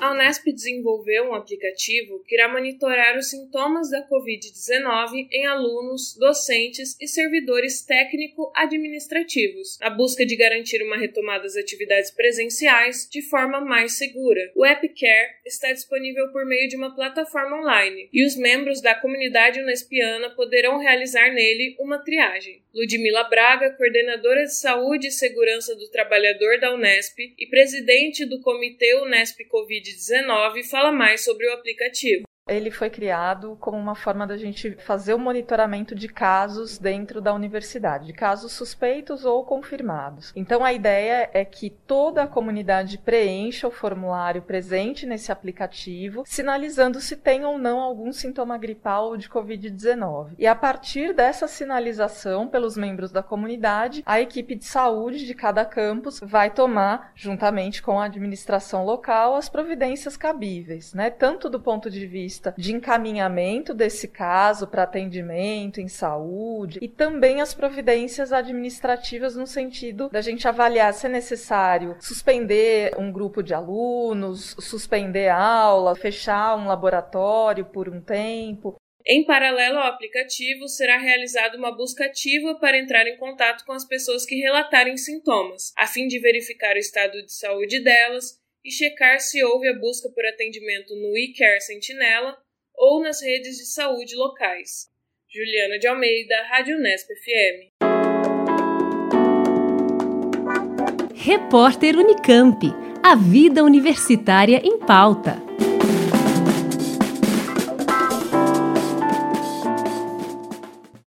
A Unesp desenvolveu um aplicativo que irá monitorar os sintomas da Covid-19 em alunos, docentes e servidores técnico-administrativos, na busca de garantir uma retomada das atividades presenciais de forma mais segura. O AppCare está disponível por meio de uma plataforma online e os membros da comunidade unespiana poderão realizar nele uma triagem. Ludmila Braga, coordenadora de Saúde e Segurança do Trabalhador da Unesp e presidente do Comitê Unesp Covid-19, fala mais sobre o aplicativo. Ele foi criado como uma forma da gente fazer o monitoramento de casos dentro da universidade, de casos suspeitos ou confirmados. Então a ideia é que toda a comunidade preencha o formulário presente nesse aplicativo, sinalizando se tem ou não algum sintoma gripal ou de Covid-19. E a partir dessa sinalização pelos membros da comunidade, a equipe de saúde de cada campus vai tomar, juntamente com a administração local, as providências cabíveis, né? Tanto do ponto de vista de encaminhamento desse caso para atendimento em saúde e também as providências administrativas no sentido da gente avaliar se é necessário suspender um grupo de alunos, suspender a aula, fechar um laboratório por um tempo. Em paralelo ao aplicativo, será realizada uma busca ativa para entrar em contato com as pessoas que relatarem sintomas, a fim de verificar o estado de saúde delas e checar se houve a busca por atendimento no eCare Sentinela ou nas redes de saúde locais. Juliana de Almeida, Rádio Unesp FM. Repórter Unicamp, a vida universitária em pauta.